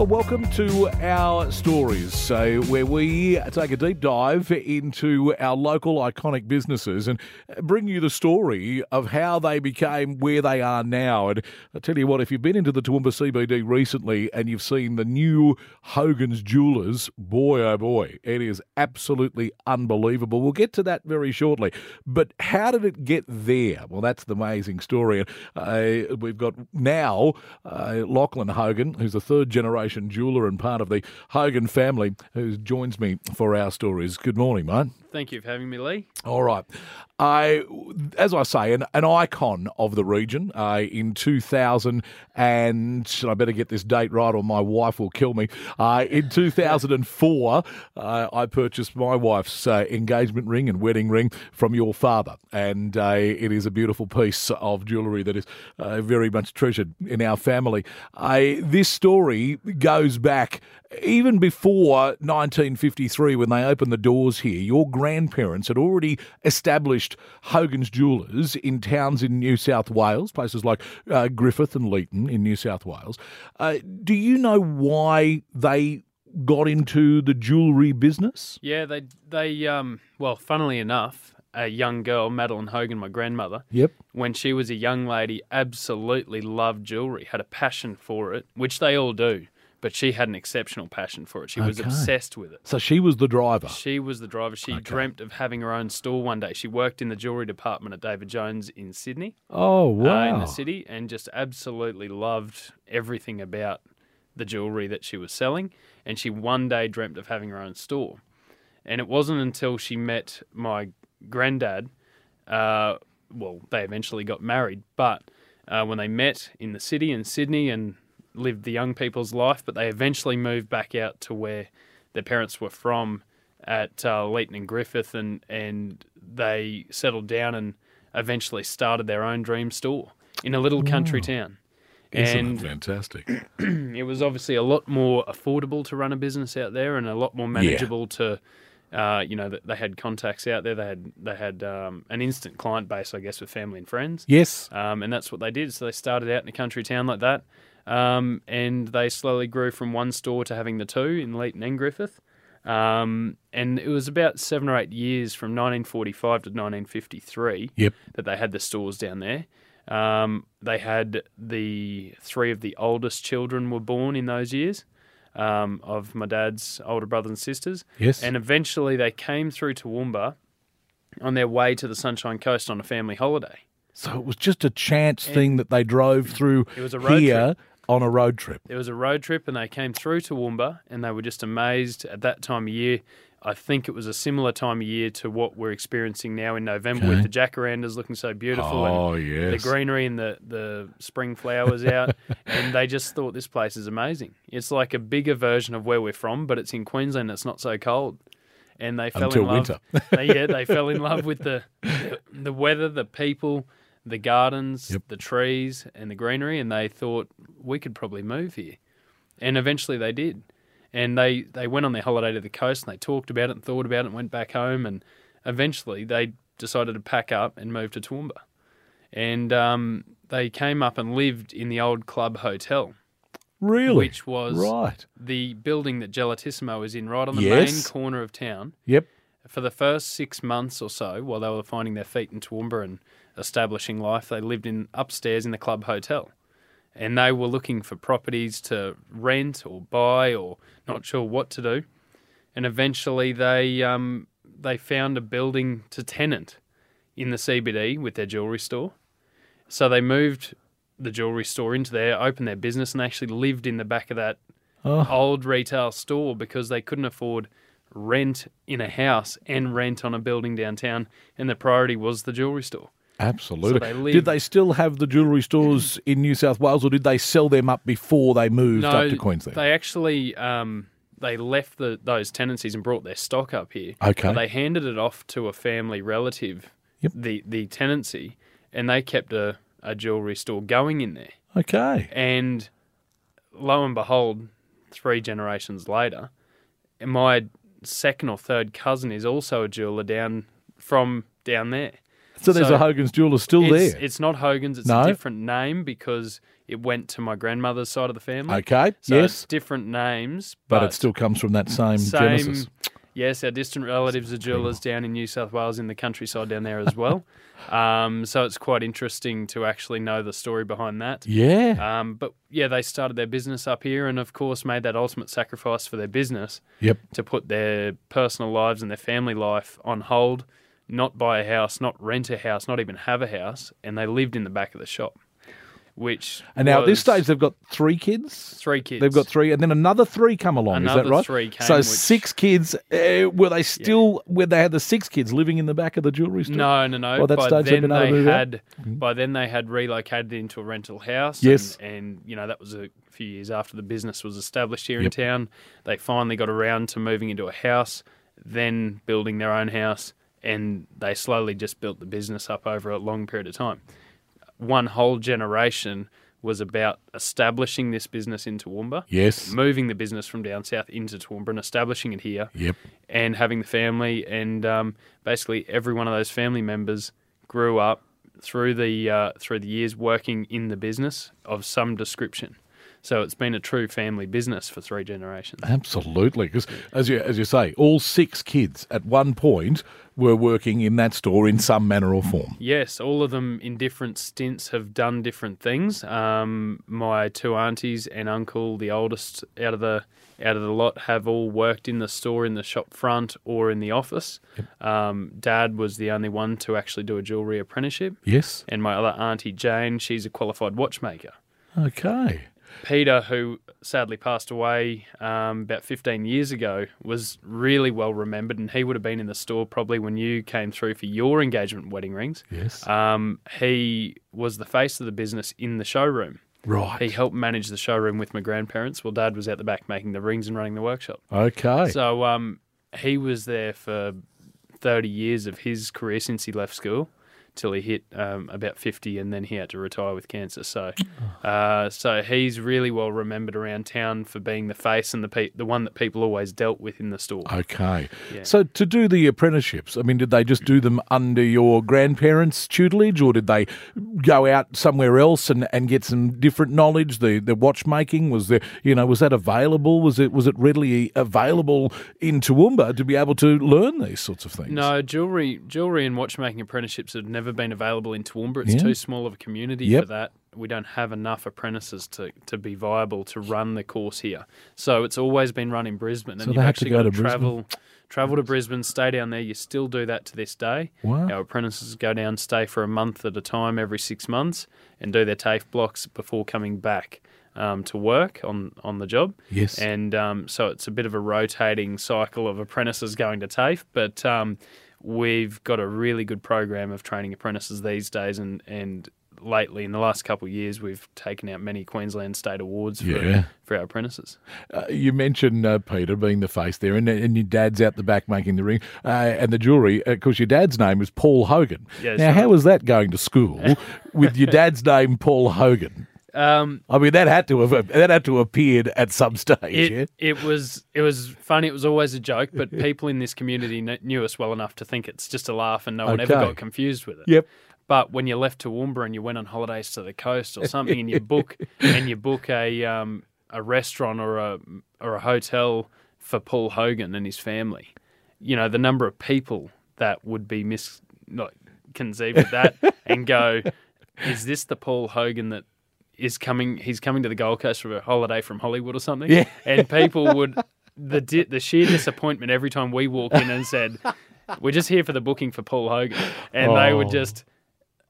Well, welcome to Our Stories, so where we take a deep dive into our local iconic businesses and bring you the story of how they became where they are now. And I tell you what, if you've been into the Toowoomba CBD recently and you've seen the new Hogan's Jewellers, boy oh boy, it is absolutely unbelievable. We'll get to that very shortly. But how did it get there? Well, that's the amazing story. And we've got now Lachlan Hogan, who's the third generation jeweller and part of the Hogan family, who joins me for Our Stories. Good morning, mate. Thank you for having me, Lee. All right. As I say, an icon of the region in 2000, and I better get this date right or my wife will kill me. In 2004, I purchased my wife's engagement ring and wedding ring from your father, and it is a beautiful piece of jewellery that is very much treasured in our family. This story goes back even before 1953, when they opened the doors here. Your grandparents had already established Hogan's Jewellers in towns in New South Wales, places like Griffith and Leeton in New South Wales. Do you know why they got into the jewellery business? Yeah, they well, funnily enough, a young girl, Madeleine Hogan, my grandmother, yep, when she was a young lady, absolutely loved jewellery, had a passion for it, which they all do. But she had an exceptional passion for it. She was obsessed with it. So she was the driver. She was the driver. She dreamt of having her own store one day. She worked in the jewellery department at David Jones in Sydney. Oh, wow. In the city, and just absolutely loved everything about the jewellery that she was selling. And she one day dreamt of having her own store. And it wasn't until she met my granddad, well, they eventually got married, but when they met in the city in Sydney and lived the young people's life, but they eventually moved back out to where their parents were from at Leeton and Griffith, and they settled down and eventually started their own dream store in a little country town. Isn't that fantastic? It was obviously a lot more affordable to run a business out there and a lot more manageable to... you know, they had contacts out there. They had an instant client base, I guess, with family and friends. Yes. And that's what they did. So they started out in a country town like that, and they slowly grew from one store to having the two in Leeton and Griffith. And it was about 7 or 8 years from 1945 to 1953 that they had the stores down there. They had the three of the oldest children were born in those years. Of my dad's older brothers and sisters. Yes. And eventually they came through Toowoomba on their way to the Sunshine Coast on a family holiday. So it was just a chance thing that they drove through here on a road trip. It was a road trip, and they came through Toowoomba, and they were just amazed at that time of year. I think it was a similar time of year to what we're experiencing now in November with the jacarandas looking so beautiful and the greenery and the spring flowers out. And they just thought, this place is amazing. It's like a bigger version of where we're from, but it's in Queensland. It's not so cold. And they fell in love. Until winter. They fell in love with the weather, the people, the gardens, the trees and the greenery. And they thought, we could probably move here. And eventually they did. And they went on their holiday to the coast, and they talked about it and thought about it and went back home, and eventually they decided to pack up and move to Toowoomba. And they came up and lived in the old Club Hotel. Really? Which was the building that Gelatissimo is in, right on the main corner of town. Yep. For the first 6 months or so, while they were finding their feet in Toowoomba and establishing life, they lived upstairs in the Club Hotel. And they were looking for properties to rent or buy, or not sure what to do. And eventually they found a building to tenant in the CBD with their jewellery store. So they moved the jewellery store into there, opened their business, and actually lived in the back of that old retail store because they couldn't afford rent in a house and rent on a building downtown, and the priority was the jewellery store. Absolutely. So did they still have the jewellery stores in New South Wales, or did they sell them up before they moved up to Queensland? They actually they left those tenancies and brought their stock up here. Okay. They handed it off to a family relative, the tenancy, and they kept a jewellery store going in there. Okay. And lo and behold, 3 generations later, my second or third cousin is also a jeweller down there. So there's a Hogan's Jewellers still there. It's not Hogan's. It's a different name because it went to my grandmother's side of the family. Okay, so yes. It's different names. But it still comes from that same genesis. Yes, our distant relatives are jewellers down in New South Wales in the countryside down there as well. So it's quite interesting to actually know the story behind that. Yeah. But yeah, they started their business up here and of course made that ultimate sacrifice for their business to put their personal lives and their family life on hold, not buy a house, not rent a house, not even have a house, and they lived in the back of the shop. And now at this stage, they've got three kids? Three kids. They've got three, and then another three come along, is that right? Another three came. So six kids, were they had the six kids living in the back of the jewellery store? No. By then they had relocated into a rental house. Yes. And you know, that was a few years after the business was established here in town. They finally got around to moving into a house, then building their own house, and they slowly just built the business up over a long period of time. One whole generation was about establishing this business in Toowoomba. Yes. Moving the business from down south into Toowoomba and establishing it here. Yep. And having the family, and basically every one of those family members grew up through the years working in the business of some description. So it's been a true family business for three generations. Absolutely, because as you say, all six kids at one point were working in that store in some manner or form. Yes, all of them in different stints have done different things. My two aunties and uncle, the oldest out of the lot, have all worked in the store, in the shop front, or in the office. Yep. Dad was the only one to actually do a jewellery apprenticeship. Yes, and my other auntie Jane, she's a qualified watchmaker. Okay. Peter, who sadly passed away about 15 years ago, was really well remembered, and he would have been in the store probably when you came through for your engagement wedding rings. Yes. He was the face of the business in the showroom. Right. He helped manage the showroom with my grandparents while Dad was out the back making the rings and running the workshop. Okay. So he was there for 30 years of his career since he left school, till he hit about 50, and then he had to retire with cancer. So he's really well remembered around town for being the face and the one that people always dealt with in the store. Okay. Yeah. So to do the apprenticeships, I mean, did they just do them under your grandparents' tutelage, or did they go out somewhere else and get some different knowledge? The watchmaking, was that available? Was it readily available in Toowoomba to be able to learn these sorts of things? No, jewellery and watchmaking apprenticeships have never been available in Toowoomba. It's too small of a community for that. We don't have enough apprentices to be viable to run the course here. So it's always been run in Brisbane. So and you've actually got to travel to Brisbane, stay down there. You still do that to this day. Wow. Our apprentices go down, stay for a month at a time every 6 months and do their TAFE blocks before coming back to work on the job. Yes. And so it's a bit of a rotating cycle of apprentices going to TAFE, but... we've got a really good program of training apprentices these days, and lately, in the last couple of years, we've taken out many Queensland State Awards for our apprentices. You mentioned Peter being the face there, and your dad's out the back making the ring and the jewellery. Of course, your dad's name is Paul Hogan. Yeah, now, how was that going to school with your dad's name, Paul Hogan? I mean, that had to have appeared at some stage. It was funny. It was always a joke, but people in this community knew us well enough to think it's just a laugh, and no one ever got confused with it. Yep. But when you left Toowoomba and you went on holidays to the coast or something, and you book a restaurant or a hotel for Paul Hogan and his family, you know the number of people that would be conceived of that and go, "Is this the Paul Hogan that?" He's coming to the Gold Coast for a holiday from Hollywood or something. Yeah. And people would, the sheer disappointment every time we walked in and said, "We're just here for the booking for Paul Hogan." And they would just,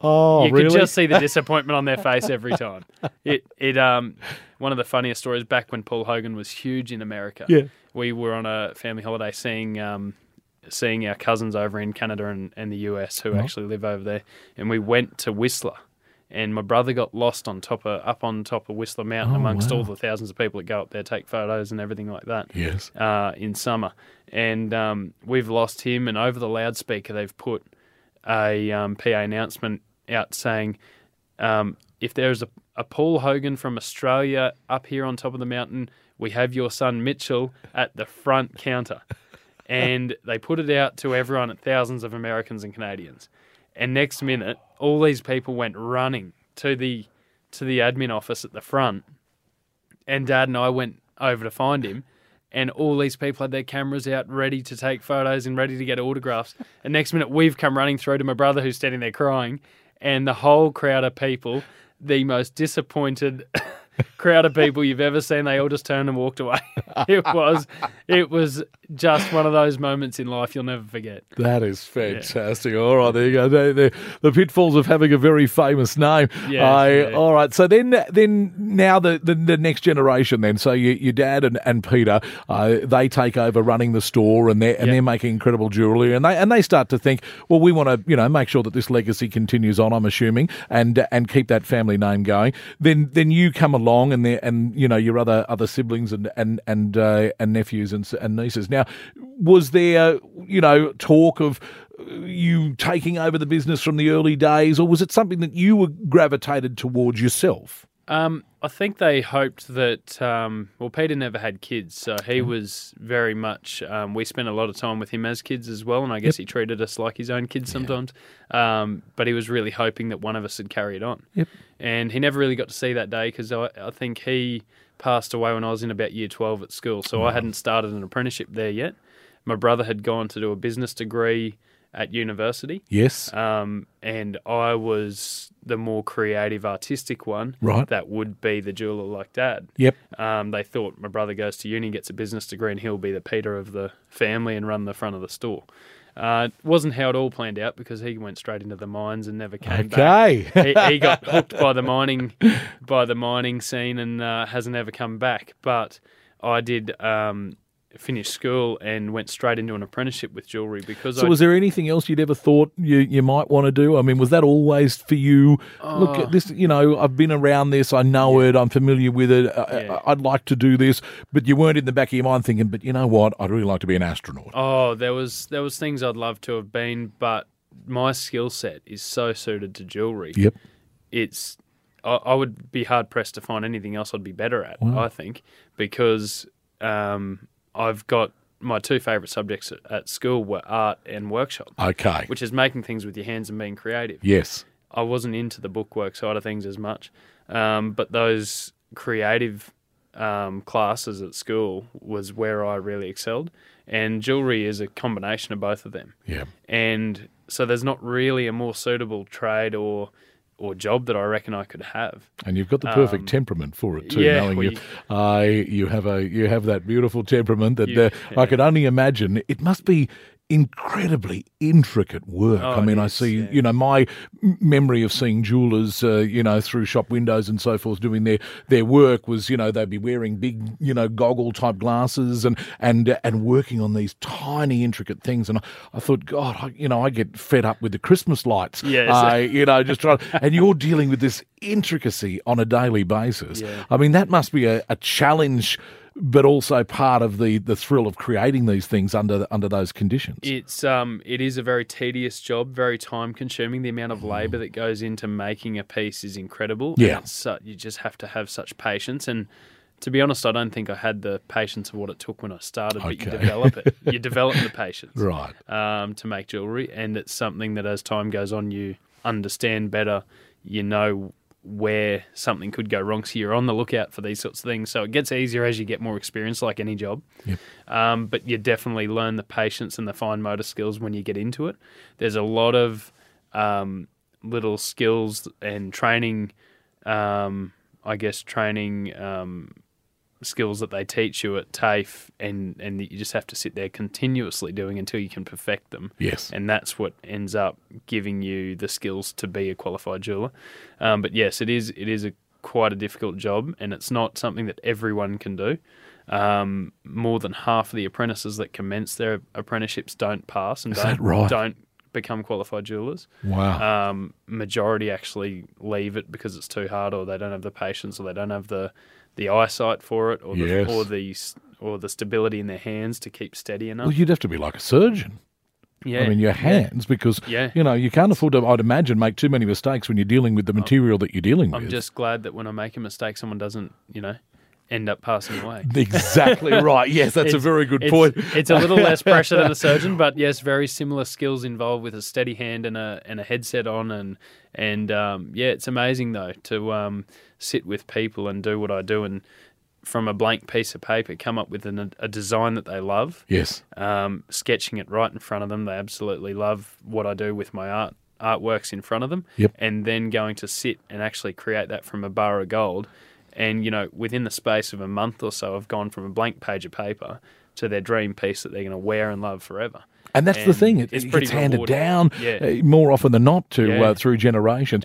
could just see the disappointment on their face every time. One of the funniest stories, back when Paul Hogan was huge in America, we were on a family holiday seeing our cousins over in Canada and the US who actually live over there. And we went to Whistler. And my brother got lost up on top of Whistler Mountain amongst all the thousands of people that go up there, take photos and everything like that. Yes, in summer. And we've lost him, and over the loudspeaker they've put a PA announcement out saying, if there is a Paul Hogan from Australia up here on top of the mountain, we have your son Mitchell at the front counter. And they put it out to everyone, thousands of Americans and Canadians. And next minute, all these people went running to the admin office at the front. And Dad and I went over to find him. And all these people had their cameras out, ready to take photos and ready to get autographs. And next minute, we've come running through to my brother, who's standing there crying. And the whole crowd of people, the most disappointed crowd of people you've ever seen, they all just turned and walked away. It was just one of those moments in life you'll never forget. That is fantastic. Yeah. All right, there you go. The pitfalls of having a very famous name. Yeah, all right. So then now the next generation then. So your dad and Peter, they take over running the store and they're making incredible jewellery and they start to think, well, we want to, make sure that this legacy continues on, I'm assuming, and keep that family name going. Then you come along and your other siblings and nephews and nieces. Now, was there, talk of you taking over the business from the early days, or was it something that you were gravitated towards yourself? I think they hoped that, Peter never had kids, so he was very much, we spent a lot of time with him as kids as well, and I guess he treated us like his own kids sometimes, but he was really hoping that one of us would carry it on. Yep. And he never really got to see that day because I think he passed away when I was in about year 12 at school, so I hadn't started an apprenticeship there yet. My brother had gone to do a business degree at university. Yes. And I was the more creative, artistic one. Right. That would be the jeweller like Dad. Yep. They thought my brother goes to uni, gets a business degree, and he'll be the Peter of the family and run the front of the store. It wasn't how it all planned out because he went straight into the mines and never came back. Okay. He got hooked by the mining scene and hasn't ever come back. But I did... finished school and went straight into an apprenticeship with jewellery because. So, was there anything else you'd ever thought you might want to do? I mean, was that always for you? Oh. Look at this, I've been around this, I know it, I'm familiar with it. I'd like to do this, but you weren't in the back of your mind thinking, but you know what? I'd really like to be an astronaut. Oh, there was things I'd love to have been, but my skill set is so suited to jewellery. Yep, I would be hard pressed to find anything else I'd be better at. Wow. I think because. I've got my two favourite subjects at school were art and workshop. Okay. Which is making things with your hands and being creative. Yes. I wasn't into the bookwork side of things as much. But those creative classes at school was where I really excelled. And jewellery is a combination of both of them. Yeah. And so there's not really a more suitable trade or job that I reckon I could have, and you've got the perfect temperament for it too. Yeah, knowing you have that beautiful temperament that I could only imagine. It must be incredibly intricate work. Oh, I mean, yes, I see. Yeah. My memory of seeing jewellers, through shop windows and so forth, doing their work was, they'd be wearing big, goggle type glasses and working on these tiny intricate things. And I thought, God, I get fed up with the Christmas lights. Yes. Just trying. And you're dealing with this intricacy on a daily basis. Yeah. I mean, that must be a challenge. But also part of the thrill of creating these things under those conditions. It's it is a very tedious job, very time consuming. The amount of labour that goes into making a piece is incredible. Yeah, so you just have to have such patience. And to be honest, I don't think I had the patience of what it took when I started. Okay. But you develop it. You develop the patience, right? To make jewellery, and it's something that as time goes on, you understand better. You know where something could go wrong, so you're on the lookout for these sorts of things. So it gets easier as you get more experience, like any job. Yep. But you definitely learn the patience and the fine motor skills when you get into it. There's a lot of little skills and training, skills that they teach you at TAFE and that you just have to sit there continuously doing until you can perfect them. Yes. And that's what ends up giving you the skills to be a qualified jeweller. But yes, it is quite a difficult job, and it's not something that everyone can do. More than half of the apprentices that commence their apprenticeships don't pass and don't become qualified jewellers. Wow. Majority actually leave it because it's too hard, or they don't have the patience, or they don't have the eyesight for it, or the stability in their hands to keep steady enough. Well, you'd have to be like a surgeon. Yeah. I mean, your hands, because, you can't afford to, I'd imagine, make too many mistakes when you're dealing with the material that you're dealing with. I'm just glad that when I make a mistake, someone doesn't, end up passing away. Exactly right. Yes, that's a very good point. It's a little less pressure than a surgeon, but yes, very similar skills involved with a steady hand and a headset on. And yeah, it's amazing though to sit with people and do what I do and from a blank piece of paper come up with a design that they love. Yes. Sketching it right in front of them. They absolutely love what I do with my artworks in front of them. Yep. And then going to sit and actually create that from a bar of gold. And, you know, within the space of a month or so, I've gone from a blank page of paper to their dream piece that they're going to wear and love forever. And that's the thing. It gets handed down more often than not through generations.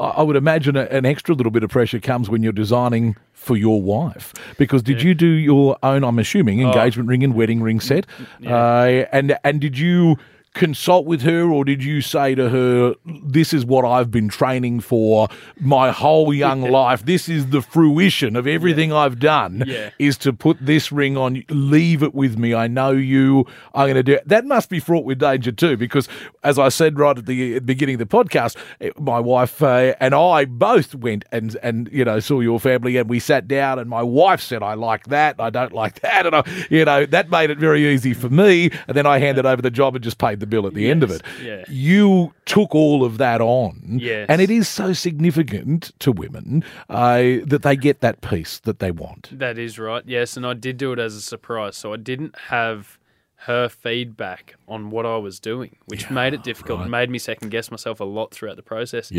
I would imagine an extra little bit of pressure comes when you're designing for your wife. Because did you do your own, I'm assuming, engagement ring and wedding ring set? Yeah. And did you consult with her, or did you say to her, this is what I've been training for my whole young life, this is the fruition of everything I've done, is to put this ring on, leave it with me, I know you, I'm going to do it. That must be fraught with danger too, because as I said right at the beginning of the podcast, my wife and I both went and you know, saw your family, and we sat down, and my wife said, I like that, I don't like that, and I, you know, that made it very easy for me, and then I handed over the job and just paid the bill at the end of it. Yeah. You took all of that on, and it is so significant to women that they get that piece that they want. That is right, yes, and I did do it as a surprise, so I didn't have her feedback on what I was doing, which made it difficult and made me second-guess myself a lot throughout the process,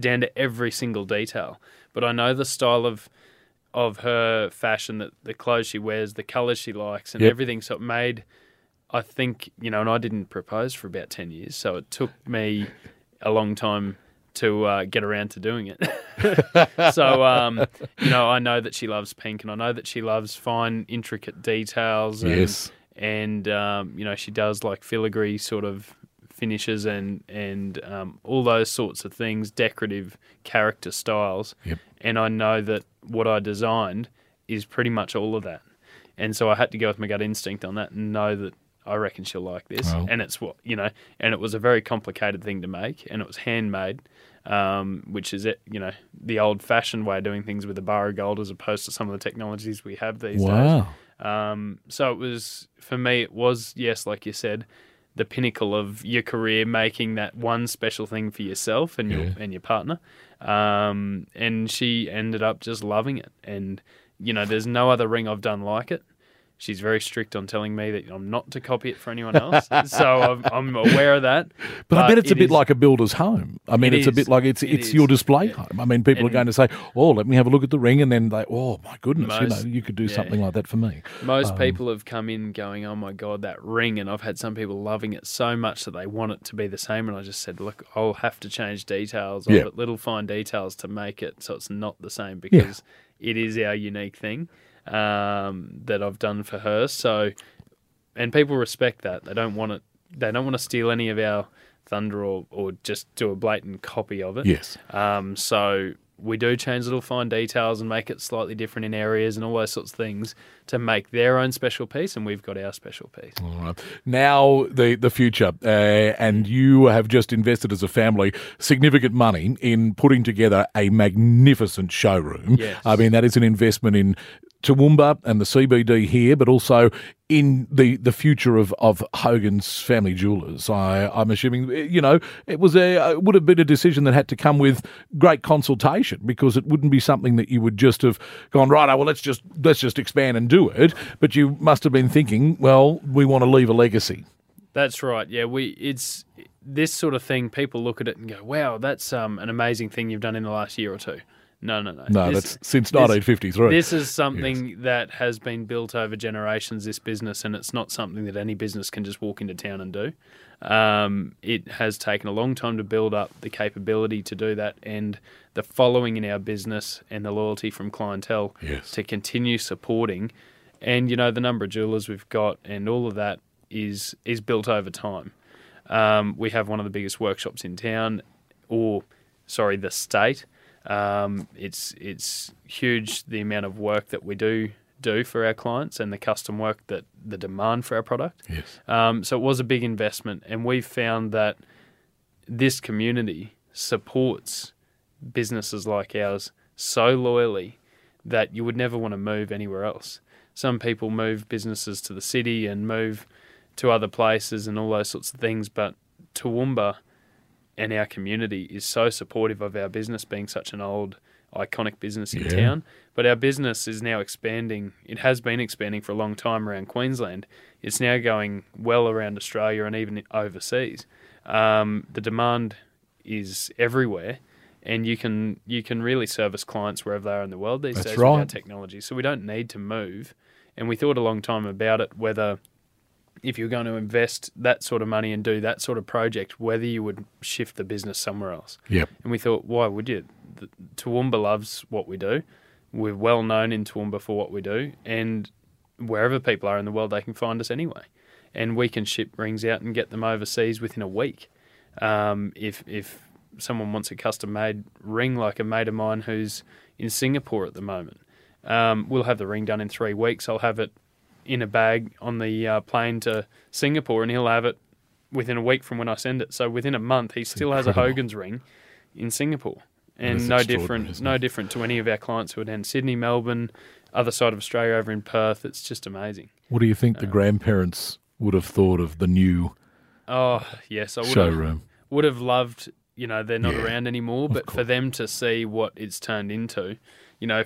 down to every single detail. But I know the style of her fashion, that the clothes she wears, the colours she likes and everything, so it made... I think, you know, and I didn't propose for about 10 years, so it took me a long time to get around to doing it. So, you know, I know that she loves pink, and I know that she loves fine, intricate details. And, you know, she does like filigree sort of finishes and all those sorts of things, decorative character styles. Yep. And I know that what I designed is pretty much all of that. And so I had to go with my gut instinct on that and know that I reckon she'll like this. Well. And it's what, you know, and it was a very complicated thing to make, and it was handmade, which is, you know, the old fashioned way of doing things with a bar of gold as opposed to some of the technologies we have these days. So it was, for me, it was, yes, like you said, the pinnacle of your career, making that one special thing for yourself and your partner. And she ended up just loving it. And, you know, there's no other ring I've done like it. She's very strict on telling me that I'm not to copy it for anyone else, so I'm aware of that. But I bet it's a bit like a builder's home. I mean, it's a bit like it's your display home. I mean, people are going to say, "Oh, let me have a look at the ring," and then they, "Oh, my goodness, you know, you could do something like that for me." Most people have come in going, "Oh my God, that ring!" And I've had some people loving it so much that they want it to be the same. And I just said, "Look, I'll have to change details, of it, little fine details, to make it so it's not the same, because it is our unique thing." That I've done for her. So, and people respect that. They don't want to steal any of our thunder or just do a blatant copy of it. Yes. So we do change little fine details and make it slightly different in areas and all those sorts of things to make their own special piece, and we've got our special piece. All right. Now the future, and you have just invested as a family significant money in putting together a magnificent showroom. Yes. I mean, that is an investment in Toowoomba and the CBD here, but also in the future of Hogan's Family Jewellers. I'm assuming, you know, it would have been a decision that had to come with great consultation, because it wouldn't be something that you would just have gone, right, well, let's just expand and do it. But you must have been thinking, well, we want to leave a legacy. That's right. Yeah, it's this sort of thing. People look at it and go, wow, that's an amazing thing you've done in the last year or two. No. No, that's since 1953. This is something that has been built over generations, this business, and it's not something that any business can just walk into town and do. It has taken a long time to build up the capability to do that, and the following in our business and the loyalty from clientele to continue supporting. And, you know, the number of jewellers we've got and all of that is built over time. We have one of the biggest workshops in town, the state. It's huge, the amount of work that we do for our clients and the custom work that the demand for our product. Yes. So it was a big investment, and we found that this community supports businesses like ours so loyally that you would never want to move anywhere else. Some people move businesses to the city and move to other places and all those sorts of things, but Toowoomba and our community is so supportive of our business being such an old, iconic business in town. But our business is now expanding. It has been expanding for a long time around Queensland. It's now going well around Australia and even overseas. The demand is everywhere, and you can really service clients wherever they are in the world these days with our technology. So we don't need to move. And we thought a long time about it, whether if you're going to invest that sort of money and do that sort of project, whether you would shift the business somewhere else. Yep. And we thought, why would you? Toowoomba loves what we do. We're well known in Toowoomba for what we do, and wherever people are in the world, they can find us anyway. And we can ship rings out and get them overseas within a week. If someone wants a custom-made ring, like a mate of mine who's in Singapore at the moment, we'll have the ring done in 3 weeks. I'll have it in a bag on the plane to Singapore, and he'll have it within a week from when I send it. So within a month, he still has a Hogan's ring in Singapore. And no different to any of our clients who are down in Sydney, Melbourne, other side of Australia, over in Perth. It's just amazing. What do you think the grandparents would have thought of the new showroom? Would have loved, they're not around anymore, but for them to see what it's turned into,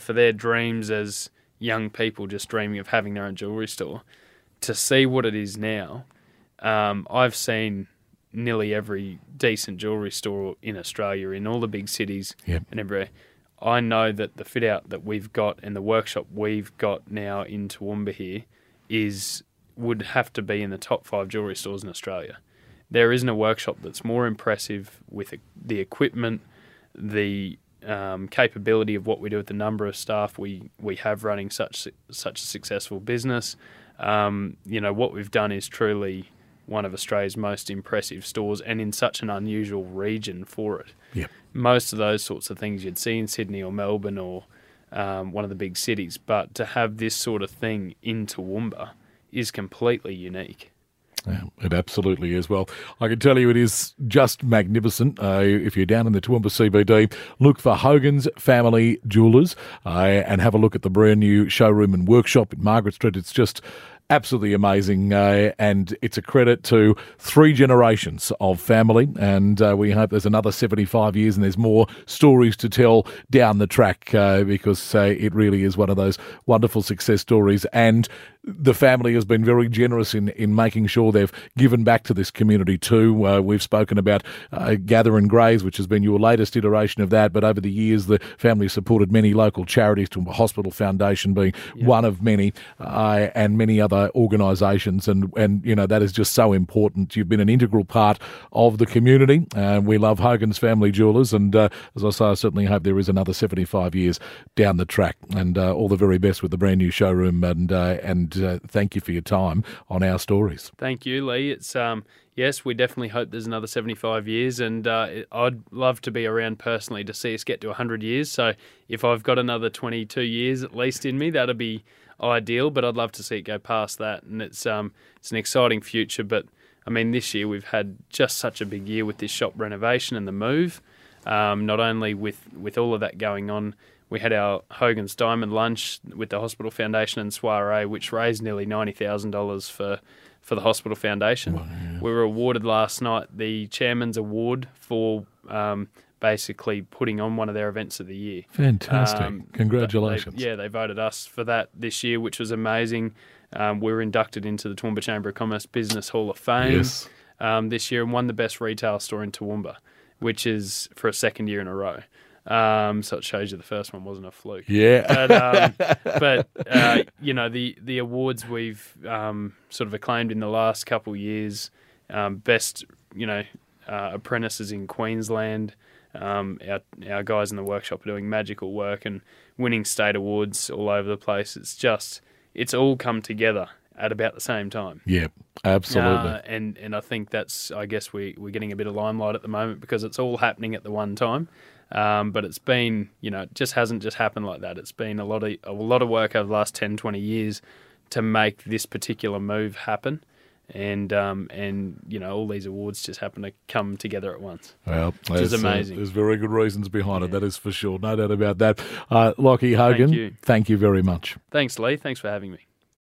for their dreams as young people just dreaming of having their own jewellery store, to see what it is now. I've seen nearly every decent jewellery store in Australia, in all the big cities and everywhere. I know that the fit-out that we've got and the workshop we've got now in Toowoomba here would have to be in the top 5 jewellery stores in Australia. There isn't a workshop that's more impressive with the equipment, the capability of what we do with the number of staff we have running such a successful business. What we've done is truly one of Australia's most impressive stores, and in such an unusual region for it. Yep. Most of those sorts of things you'd see in Sydney or Melbourne or one of the big cities, but to have this sort of thing in Toowoomba is completely unique. Yeah, it absolutely is. Well, I can tell you it is just magnificent. If you're down in the Toowoomba CBD, look for Hogan's Family Jewellers and have a look at the brand new showroom and workshop at Margaret Street. It's just absolutely amazing, and it's a credit to 3 generations of family, and we hope there's another 75 years and there's more stories to tell down the track, because it really is one of those wonderful success stories, and the family has been very generous in making sure they've given back to this community too. We've spoken about Gather and Graze, which has been your latest iteration of that, but over the years the family supported many local charities, to Hospital Foundation being one of many, and many other organisations, and that is just so important. You've been an integral part of the community. We love Hogan's Family Jewellers, and as I say, I certainly hope there is another 75 years down the track, and all the very best with the brand new showroom, and thank you for your time on Our Stories. Thank you, Lee. It's yes, we definitely hope there's another 75 years, and I'd love to be around personally to see us get to 100 years, so if I've got another 22 years at least in me, that'll be ideal, but I'd love to see it go past that, and it's an exciting future. But I mean, this year we've had just such a big year with this shop renovation and the move, not only with all of that going on. We had our Hogan's Diamond Lunch with the Hospital Foundation and soiree, which raised nearly $90,000 for the Hospital Foundation. Wow, yeah. We were awarded last night the Chairman's Award for basically putting on one of their events of the year. Fantastic. Congratulations. They voted us for that this year, which was amazing. We were inducted into the Toowoomba Chamber of Commerce Business Hall of Fame this year, and won the best retail store in Toowoomba, which is for a second year in a row. So it shows you the first one wasn't a fluke. Yeah. But the awards we've sort of acclaimed in the last couple of years, best, apprentices in Queensland. Our guys in the workshop are doing magical work and winning state awards all over the place. It's all come together at about the same time. Yeah, absolutely. And I think I guess we're getting a bit of limelight at the moment because it's all happening at the one time. But it's been, it just hasn't just happened like that. It's been a lot of work over the last 10, 20 years to make this particular move happen. And you know, all these awards just happen to come together at once. Well, which is amazing. There's very good reasons behind it, that is for sure. No doubt about that. Lachie Hogan, thank you very much. Thanks, Lee. Thanks for having me.